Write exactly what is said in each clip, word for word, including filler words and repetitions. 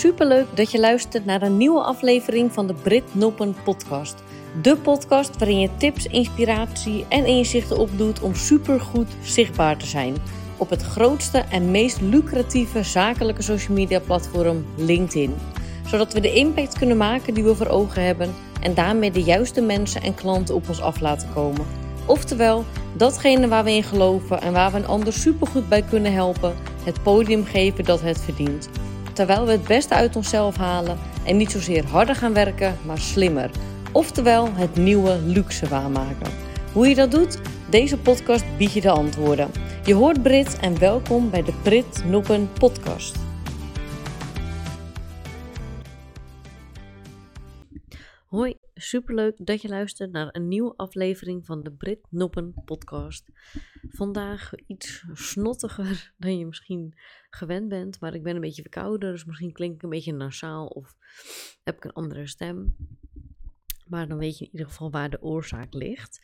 superleuk dat je luistert naar een nieuwe aflevering van de Britt Noppen podcast. De podcast waarin je tips, inspiratie en inzichten opdoet om supergoed zichtbaar te zijn. Op het grootste en meest lucratieve zakelijke social media platform LinkedIn. Zodat we de impact kunnen maken die we voor ogen hebben en daarmee de juiste mensen en klanten op ons af laten komen. Oftewel, datgene waar we in geloven en waar we een ander supergoed bij kunnen helpen, het podium geven dat het verdient. Terwijl we het beste uit onszelf halen en niet zozeer harder gaan werken, maar slimmer. Oftewel, het nieuwe luxe waarmaken. Hoe je dat doet? Deze podcast biedt je de antwoorden. Je hoort Britt en welkom bij de Britt Noppen podcast. Hoi, superleuk dat je luistert naar een nieuwe aflevering van de Britt Noppen podcast. Vandaag iets snottiger dan je misschien gewend bent, maar ik ben een beetje verkouden, dus misschien klink ik een beetje nasaal of heb ik een andere stem. Maar dan weet je in ieder geval waar de oorzaak ligt.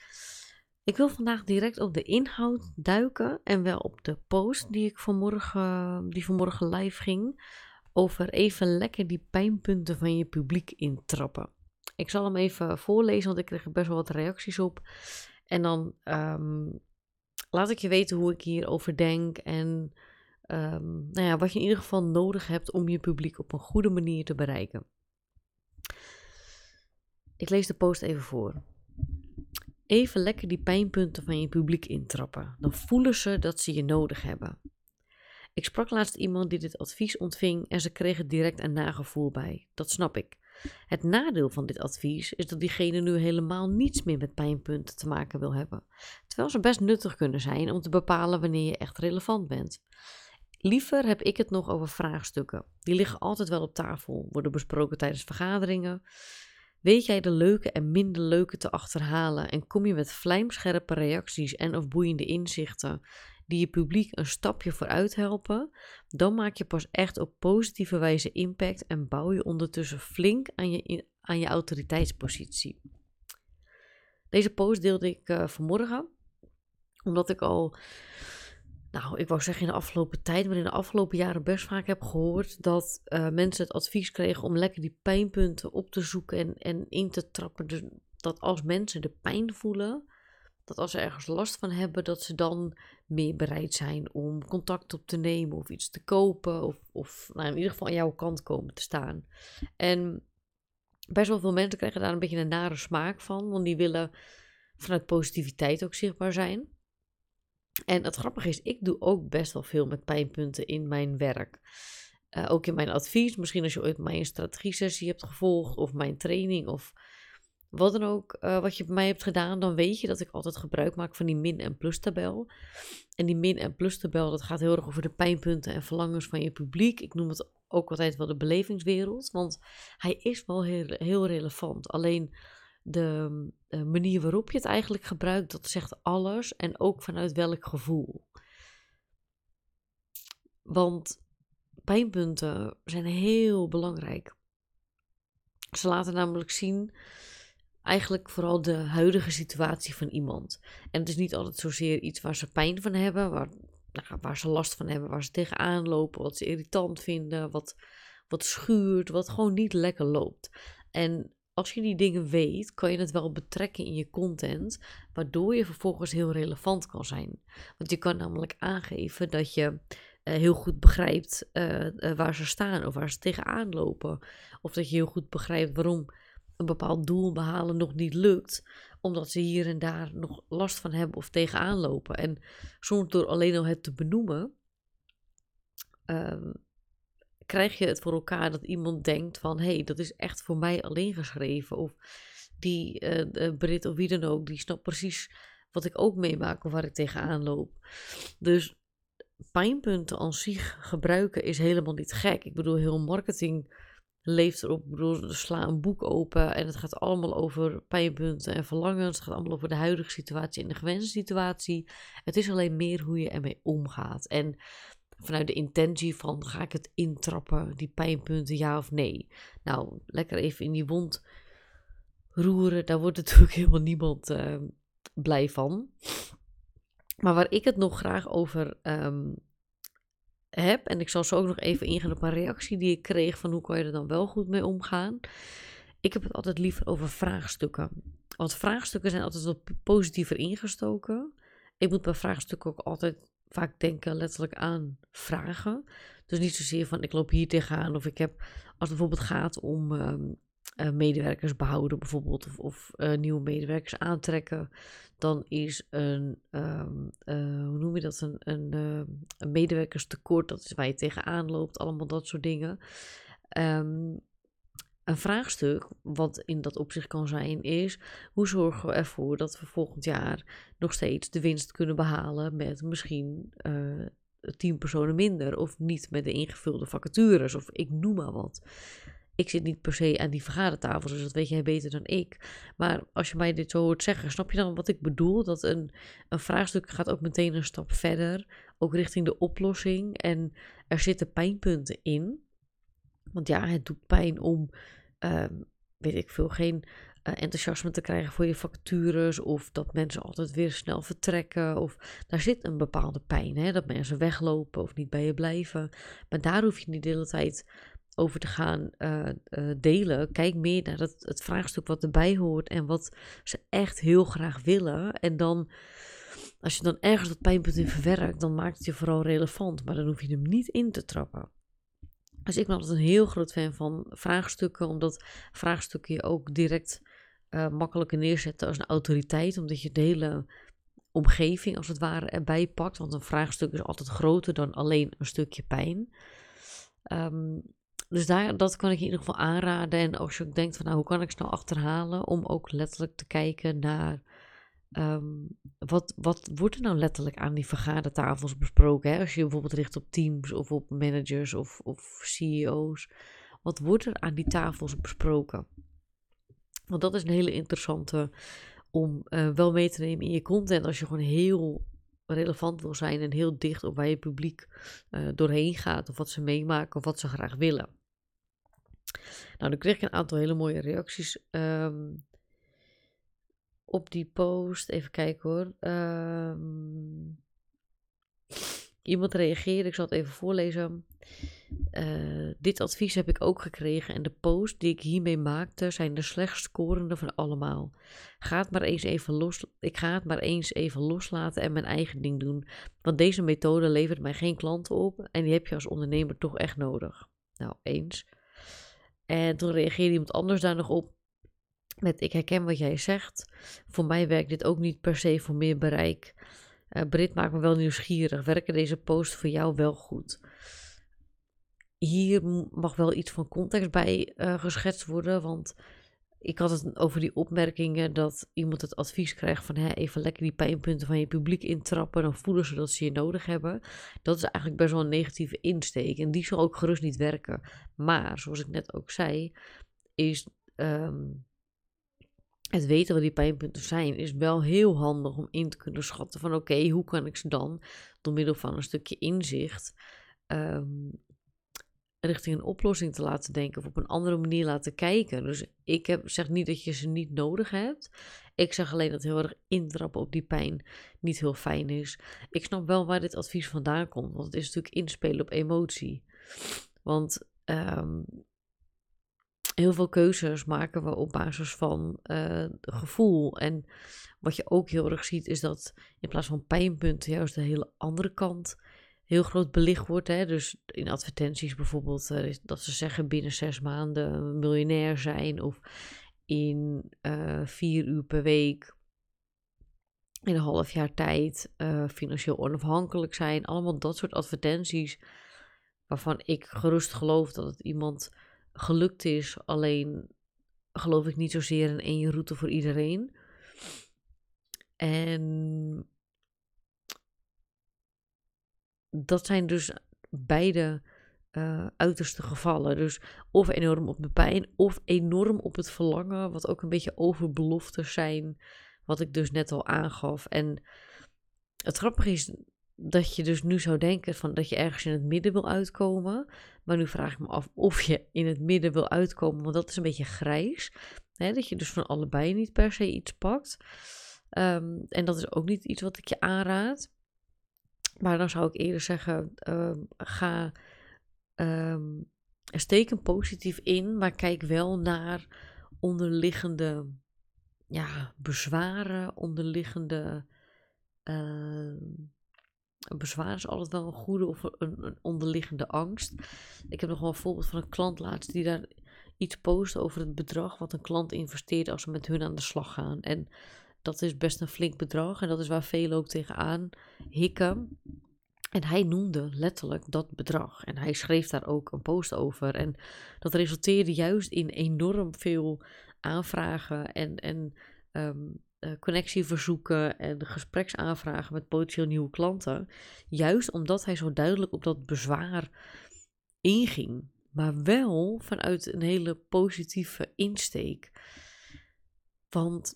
Ik wil vandaag direct op de inhoud duiken en wel op de post die ik vanmorgen, die vanmorgen live ging, over even lekker die pijnpunten van je publiek intrappen. Ik zal hem even voorlezen, want ik kreeg best wel wat reacties op. En dan um, laat ik je weten hoe ik hierover denk en um, nou ja, wat je in ieder geval nodig hebt om je publiek op een goede manier te bereiken. Ik lees de post even voor. Even lekker die pijnpunten van je publiek intrappen. Dan voelen ze dat ze je nodig hebben. Ik sprak laatst iemand die dit advies ontving en ze kreeg er direct een nagevoel bij. Dat snap ik. Het nadeel van dit advies is dat diegene nu helemaal niets meer met pijnpunten te maken wil hebben. Terwijl ze best nuttig kunnen zijn om te bepalen wanneer je echt relevant bent. Liever heb ik het nog over vraagstukken. Die liggen altijd wel op tafel, worden besproken tijdens vergaderingen. Weet jij de leuke en minder leuke te achterhalen en kom je met vlijmscherpe reacties en of boeiende inzichten die je publiek een stapje vooruit helpen, dan maak je pas echt op positieve wijze impact en bouw je ondertussen flink aan je, aan je autoriteitspositie. Deze post deelde ik uh, vanmorgen, omdat ik al, nou ik wou zeggen in de afgelopen tijd, maar in de afgelopen jaren best vaak heb gehoord dat uh, mensen het advies kregen om lekker die pijnpunten op te zoeken en, en in te trappen. Dus dat als mensen de pijn voelen, dat als ze ergens last van hebben, dat ze dan meer bereid zijn om contact op te nemen of iets te kopen. Of, of nou, in ieder geval aan jouw kant komen te staan. En best wel veel mensen krijgen daar een beetje een nare smaak van. Want die willen vanuit positiviteit ook zichtbaar zijn. En het grappige is, ik doe ook best wel veel met pijnpunten in mijn werk. Uh, ook in mijn advies. Misschien als je ooit mijn strategie sessie hebt gevolgd of mijn training of wat dan ook, uh, wat je bij mij hebt gedaan, dan weet je dat ik altijd gebruik maak van die min- en plus-tabel. En die min- en plus-tabel, dat gaat heel erg over de pijnpunten en verlangens van je publiek. Ik noem het ook altijd wel de belevingswereld, want hij is wel heel, heel relevant. Alleen de, de manier waarop je het eigenlijk gebruikt, dat zegt alles en ook vanuit welk gevoel. Want pijnpunten zijn heel belangrijk. Ze laten namelijk zien eigenlijk vooral de huidige situatie van iemand. En het is niet altijd zozeer iets waar ze pijn van hebben, waar, nou, waar ze last van hebben, waar ze tegenaan lopen, wat ze irritant vinden, wat, wat schuurt, wat gewoon niet lekker loopt. En als je die dingen weet, kan je het wel betrekken in je content, waardoor je vervolgens heel relevant kan zijn. Want je kan namelijk aangeven dat je Uh, heel goed begrijpt uh, uh, waar ze staan of waar ze tegenaan lopen. Of dat je heel goed begrijpt waarom een bepaald doel behalen nog niet lukt, omdat ze hier en daar nog last van hebben of tegenaan lopen. En soms door alleen al het te benoemen, uh, krijg je het voor elkaar dat iemand denkt van, hé, hey, dat is echt voor mij alleen geschreven. Of die uh, Brit of wie dan ook, die snapt precies wat ik ook meemaak of waar ik tegenaan loop. Dus pijnpunten aan zich gebruiken is helemaal niet gek. Ik bedoel, heel marketing leeft erop. Ik bedoel, sla een boek open en het gaat allemaal over pijnpunten en verlangens. Het gaat allemaal over de huidige situatie en de gewenste situatie. Het is alleen meer hoe je ermee omgaat. En vanuit de intentie van, ga ik het intrappen, die pijnpunten, ja of nee? Nou, lekker even in die wond roeren. Daar wordt natuurlijk helemaal niemand uh, blij van. Maar waar ik het nog graag over um, heb. En ik zal zo ook nog even ingaan op een reactie die ik kreeg van hoe kan je er dan wel goed mee omgaan. Ik heb het altijd liever over vraagstukken. Want vraagstukken zijn altijd wat positiever ingestoken. Ik moet bij vraagstukken ook altijd vaak denken letterlijk aan vragen. Dus niet zozeer van ik loop hier tegenaan of ik heb, als het bijvoorbeeld gaat om uh, uh, medewerkers behouden bijvoorbeeld of, of uh, nieuwe medewerkers aantrekken, dan is een, um, uh, hoe noem je dat, een, een, uh, een medewerkerstekort, dat is waar je tegenaan loopt, allemaal dat soort dingen. Um, Een vraagstuk wat in dat opzicht kan zijn is hoe zorgen we ervoor dat we volgend jaar nog steeds de winst kunnen behalen met misschien uh, tien personen minder of niet met de ingevulde vacatures of ik noem maar wat. Ik zit niet per se aan die vergadertafels, dus dat weet jij beter dan ik. Maar als je mij dit zo hoort zeggen, snap je dan wat ik bedoel? Dat een, een vraagstuk gaat ook meteen een stap verder, ook richting de oplossing en er zitten pijnpunten in. Want ja, het doet pijn om, uh, weet ik veel, geen uh, enthousiasme te krijgen voor je vacatures. Of dat mensen altijd weer snel vertrekken. Of daar zit een bepaalde pijn, hè? Dat mensen weglopen of niet bij je blijven. Maar daar hoef je niet de hele tijd over te gaan uh, uh, delen. Kijk meer naar dat, het vraagstuk wat erbij hoort en wat ze echt heel graag willen. En dan, als je dan ergens dat pijnpunt in verwerkt, dan maakt het je vooral relevant. Maar dan hoef je hem niet in te trappen. Dus ik ben altijd een heel groot fan van vraagstukken, omdat vraagstukken je ook direct uh, makkelijker neerzetten als een autoriteit, omdat je de hele omgeving als het ware erbij pakt, want een vraagstuk is altijd groter dan alleen een stukje pijn. Um, dus daar, dat kan ik je in ieder geval aanraden. En als je ook denkt van nou, hoe kan ik snel achterhalen, om ook letterlijk te kijken naar Um, wat, wat wordt er nou letterlijk aan die vergadertafels besproken? Hè? Als je je bijvoorbeeld richt op teams of op managers of, of C E O's. Wat wordt er aan die tafels besproken? Want dat is een hele interessante om uh, wel mee te nemen in je content. Als je gewoon heel relevant wil zijn en heel dicht op waar je publiek uh, doorheen gaat. Of wat ze meemaken of wat ze graag willen. Nou, dan kreeg ik een aantal hele mooie reacties Um, op die post, even kijken hoor. Um, iemand reageerde, ik zal het even voorlezen. Uh, dit advies heb ik ook gekregen en de post die ik hiermee maakte zijn de slechtst scorende van allemaal. Ga het maar eens even los, ik ga het maar eens even loslaten en mijn eigen ding doen. Want deze methode levert mij geen klanten op en die heb je als ondernemer toch echt nodig. Nou, eens. En toen reageerde iemand anders daar nog op. Met ik herken wat jij zegt. Voor mij werkt dit ook niet per se voor meer bereik. Uh, Britt maakt me wel nieuwsgierig. Werken deze posts voor jou wel goed? Hier mag wel iets van context bij uh, geschetst worden. Want ik had het over die opmerkingen dat iemand het advies krijgt van hè, even lekker die pijnpunten van je publiek intrappen. Dan voelen ze dat ze je nodig hebben. Dat is eigenlijk best wel een negatieve insteek. En die zal ook gerust niet werken. Maar zoals ik net ook zei, is Um, het weten wat die pijnpunten zijn is wel heel handig om in te kunnen schatten van oké, okay, hoe kan ik ze dan door middel van een stukje inzicht um, richting een oplossing te laten denken of op een andere manier laten kijken. Dus ik heb, zeg niet dat je ze niet nodig hebt. Ik zeg alleen dat heel erg intrappen op die pijn niet heel fijn is. Ik snap wel waar dit advies vandaan komt, want het is natuurlijk inspelen op emotie. Want Um, Heel veel keuzes maken we op basis van uh, gevoel. En wat je ook heel erg ziet is dat in plaats van pijnpunten juist de hele andere kant heel groot belicht wordt. Hè? Dus in advertenties bijvoorbeeld uh, dat ze zeggen binnen zes maanden miljonair zijn. Of in uh, vier uur per week, in een half jaar tijd, uh, financieel onafhankelijk zijn. Allemaal dat soort advertenties waarvan ik gerust geloof dat het iemand gelukt is, alleen geloof ik niet zozeer in één route voor iedereen. En dat zijn dus beide uh, uiterste gevallen. Dus of enorm op de pijn, of enorm op het verlangen, wat ook een beetje overbeloftes zijn, wat ik dus net al aangaf. En het grappige is dat je dus nu zou denken van dat je ergens in het midden wil uitkomen. Maar nu vraag ik me af of je in het midden wil uitkomen. Want dat is een beetje grijs. Hè? Dat je dus van allebei niet per se iets pakt. Um, en dat is ook niet iets wat ik je aanraad. Maar dan zou ik eerder zeggen, uh, ga, uh, steek hem positief in, maar kijk wel naar onderliggende ja, bezwaren, onderliggende... Uh, Een bezwaar is altijd wel een goede of een, een onderliggende angst. Ik heb nog wel een voorbeeld van een klant laatst die daar iets post over het bedrag wat een klant investeert als ze met hun aan de slag gaan. En dat is best een flink bedrag en dat is waar velen ook tegenaan hikken. En hij noemde letterlijk dat bedrag en hij schreef daar ook een post over. En dat resulteerde juist in enorm veel aanvragen en... en um, connectieverzoeken en gespreksaanvragen met potentieel nieuwe klanten. Juist omdat hij zo duidelijk op dat bezwaar inging. Maar wel vanuit een hele positieve insteek. Want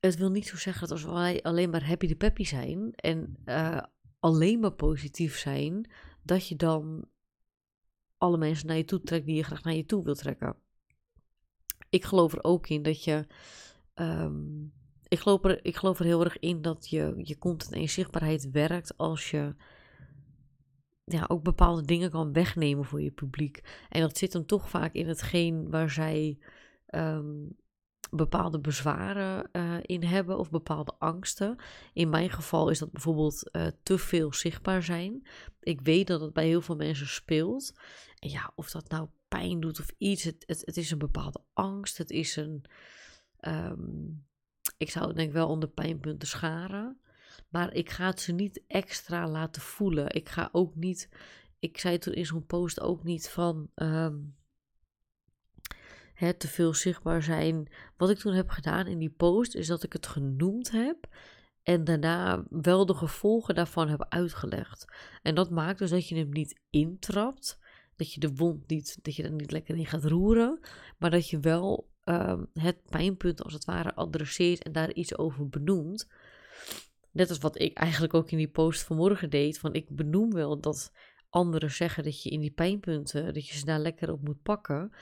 het wil niet zo zeggen dat als wij alleen maar happy de peppy zijn en uh, alleen maar positief zijn, dat je dan alle mensen naar je toe trekt die je graag naar je toe wil trekken. Ik geloof er ook in dat je Um, ik, geloof er, ik geloof er heel erg in dat je, je content en je zichtbaarheid werkt als je ja, ook bepaalde dingen kan wegnemen voor je publiek. En dat zit hem toch vaak in hetgeen waar zij um, bepaalde bezwaren uh, in hebben of bepaalde angsten. In mijn geval is dat bijvoorbeeld uh, te veel zichtbaar zijn. Ik weet dat het bij heel veel mensen speelt. En ja, of dat nou pijn doet of iets, het, het, het is een bepaalde angst, het is een... Um, ik zou het denk ik wel onder pijnpunten scharen. Maar ik ga het ze niet extra laten voelen. Ik ga ook niet... Ik zei toen in zo'n post ook niet van... Um, hè, te veel zichtbaar zijn. Wat ik toen heb gedaan in die post is dat ik het genoemd heb. En daarna wel de gevolgen daarvan heb uitgelegd. En dat maakt dus dat je hem niet intrapt. Dat je de wond niet... Dat je er niet lekker in gaat roeren. Maar dat je wel... Um, het pijnpunt als het ware adresseert en daar iets over benoemt. Net als wat ik eigenlijk ook in die post vanmorgen deed. Van ik benoem wel dat anderen zeggen dat je in die pijnpunten, dat je ze daar lekker op moet pakken.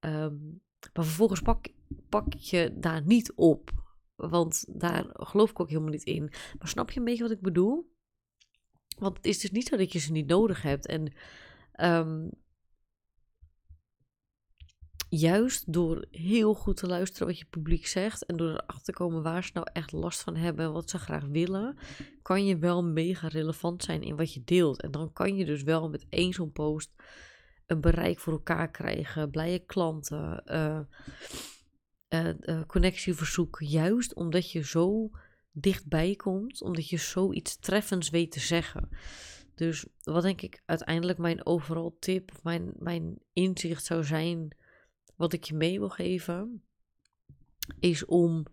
Um, maar vervolgens pak, pak je daar niet op. Want daar geloof ik ook helemaal niet in. Maar snap je een beetje wat ik bedoel? Want het is dus niet zo dat je ze niet nodig hebt. En... Um, Juist door heel goed te luisteren wat je publiek zegt en door erachter te komen waar ze nou echt last van hebben en wat ze graag willen, kan je wel mega relevant zijn in wat je deelt. En dan kan je dus wel met één zo'n post een bereik voor elkaar krijgen, blije klanten, uh, uh, uh, connectieverzoek. Juist omdat je zo dichtbij komt, omdat je zoiets treffends weet te zeggen. Dus wat denk ik uiteindelijk mijn overal tip of mijn, mijn inzicht zou zijn... Wat ik je mee wil geven, is om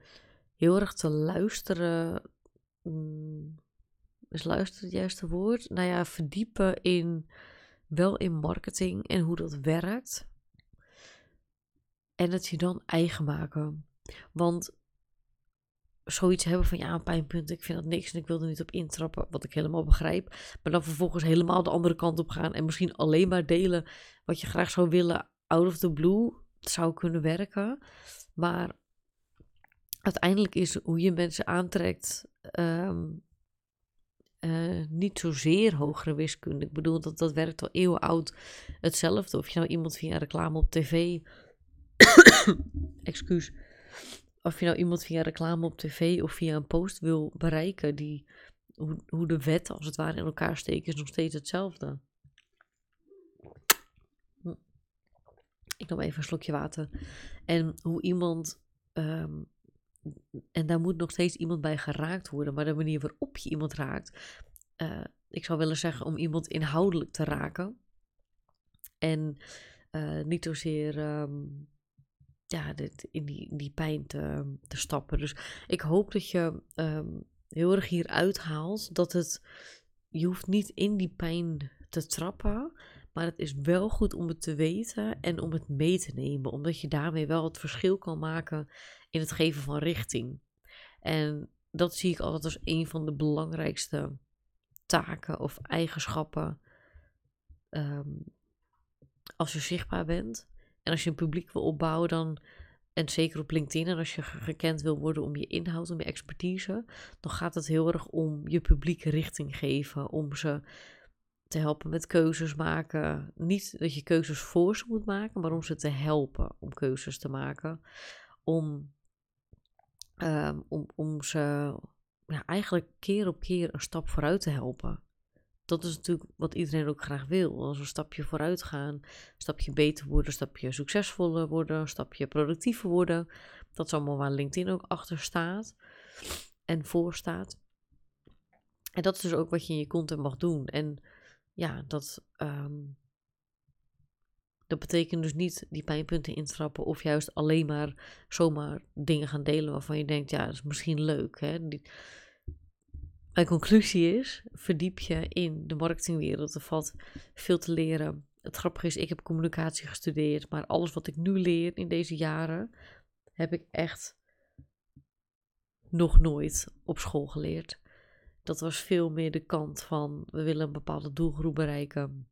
heel erg te luisteren. Is luisteren het juiste woord? Nou ja, verdiepen in, wel in marketing en hoe dat werkt. En het je dan eigen maken. Want zoiets hebben van, ja, een pijnpunt, ik vind dat niks en ik wil er niet op intrappen, wat ik helemaal begrijp. Maar dan vervolgens helemaal de andere kant op gaan en misschien alleen maar delen wat je graag zou willen, out of the blue. Zou kunnen werken, maar uiteindelijk is hoe je mensen aantrekt um, uh, niet zozeer hogere wiskunde. Ik bedoel, dat, dat werkt al eeuwen oud hetzelfde. Of je nou iemand via reclame op tv, excuus, of je nou iemand via reclame op tv of via een post wil bereiken, die, hoe, hoe de wet als het ware in elkaar steekt, is nog steeds hetzelfde. Ik nam even een slokje water. En hoe iemand... Um, en daar moet nog steeds iemand bij geraakt worden. Maar de manier waarop je iemand raakt... Uh, ik zou willen zeggen om iemand inhoudelijk te raken. En uh, niet zozeer... Um, ja, dit, in die, die pijn te, te stappen. Dus ik hoop dat je um, heel erg hier uithaalt. Dat het... Je hoeft niet in die pijn te trappen... Maar het is wel goed om het te weten en om het mee te nemen. Omdat je daarmee wel het verschil kan maken in het geven van richting. En dat zie ik altijd als een van de belangrijkste taken of eigenschappen. Um, als je zichtbaar bent en als je een publiek wil opbouwen, dan En zeker op LinkedIn. En als je gekend wil worden om je inhoud, om je expertise, dan gaat het heel erg om je publiek richting geven. Om ze te helpen met keuzes maken. Niet dat je keuzes voor ze moet maken, maar om ze te helpen om keuzes te maken. Om, um, om, om ze ja, eigenlijk keer op keer een stap vooruit te helpen. Dat is natuurlijk wat iedereen ook graag wil. Als we een stapje vooruit gaan, een stapje beter worden, een stapje succesvoller worden, een stapje productiever worden. Dat is allemaal waar LinkedIn ook achter staat en voor staat. En dat is dus ook wat je in je content mag doen. En ja, dat, um, dat betekent dus niet die pijnpunten intrappen of juist alleen maar zomaar dingen gaan delen waarvan je denkt, ja, dat is misschien leuk, hè. Die, Mijn conclusie is, verdiep je in de marketingwereld. Er valt veel te leren. Het grappige is, ik heb communicatie gestudeerd. Maar alles wat ik nu leer in deze jaren, heb ik echt nog nooit op school geleerd. Dat was veel meer de kant van, we willen een bepaalde doelgroep bereiken.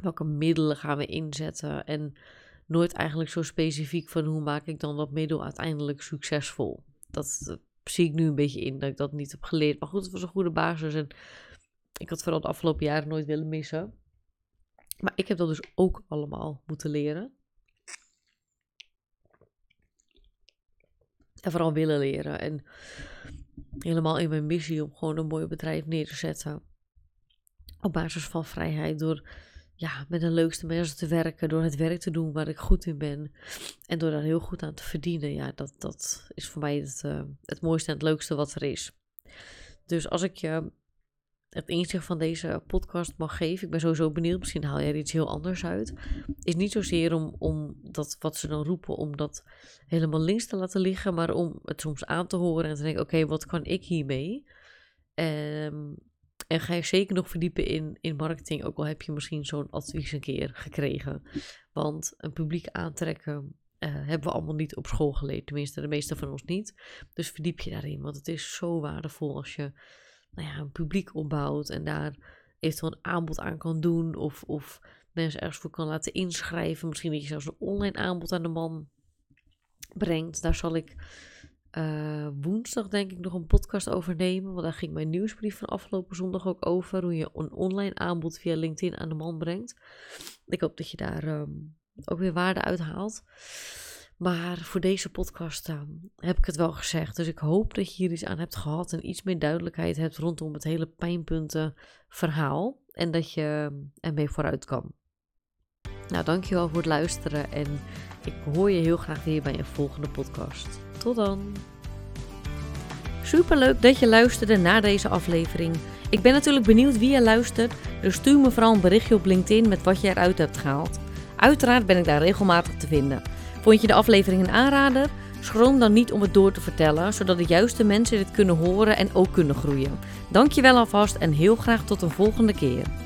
Welke middelen gaan we inzetten? En nooit eigenlijk zo specifiek van, hoe maak ik dan dat middel uiteindelijk succesvol? Dat zie ik nu een beetje in dat ik dat niet heb geleerd. Maar goed, het was een goede basis. En ik had vooral de afgelopen jaren nooit willen missen. Maar ik heb dat dus ook allemaal moeten leren. En vooral willen leren. En helemaal in mijn missie om gewoon een mooi bedrijf neer te zetten. Op basis van vrijheid. Door ja, met de leukste mensen te werken. Door het werk te doen waar ik goed in ben. En door daar heel goed aan te verdienen. Ja, dat, dat is voor mij het, uh, het mooiste en het leukste wat er is. Dus als ik je het inzicht van deze podcast mag geven. Ik ben sowieso benieuwd. Misschien haal jij er iets heel anders uit. Is niet zozeer om, om dat wat ze dan roepen. Om dat helemaal links te laten liggen. Maar om het soms aan te horen. En te denken, oké, okay, wat kan ik hiermee? Um, En ga je zeker nog verdiepen in, in marketing. Ook al heb je misschien zo'n advies een keer gekregen. Want een publiek aantrekken uh, hebben we allemaal niet op school geleerd. Tenminste, de meeste van ons niet. Dus verdiep je daarin. Want het is zo waardevol als je nou ja, een publiek opbouwt. En daar eventueel een aanbod aan kan doen. Of, of mensen ergens voor kan laten inschrijven. Misschien dat je zelfs een online aanbod aan de man brengt. Daar zal ik... Uh, woensdag denk ik nog een podcast over nemen. Want daar ging mijn nieuwsbrief van afgelopen zondag ook over. Hoe je een online aanbod via LinkedIn aan de man brengt. Ik hoop dat je daar um, ook weer waarde uit haalt. Maar voor deze podcast uh, heb ik het wel gezegd. Dus ik hoop dat je hier iets aan hebt gehad. En iets meer duidelijkheid hebt rondom het hele pijnpunten verhaal. En dat je um, ermee vooruit kan. Nou, dankjewel voor het luisteren. En ik hoor je heel graag weer bij een volgende podcast. Tot dan. Superleuk dat je luisterde naar deze aflevering. Ik ben natuurlijk benieuwd wie je luistert, dus stuur me vooral een berichtje op LinkedIn met wat je eruit hebt gehaald. Uiteraard ben ik daar regelmatig te vinden. Vond je de aflevering een aanrader? Schroom dan niet om het door te vertellen, zodat de juiste mensen dit kunnen horen en ook kunnen groeien. Dank je wel alvast en heel graag tot een volgende keer.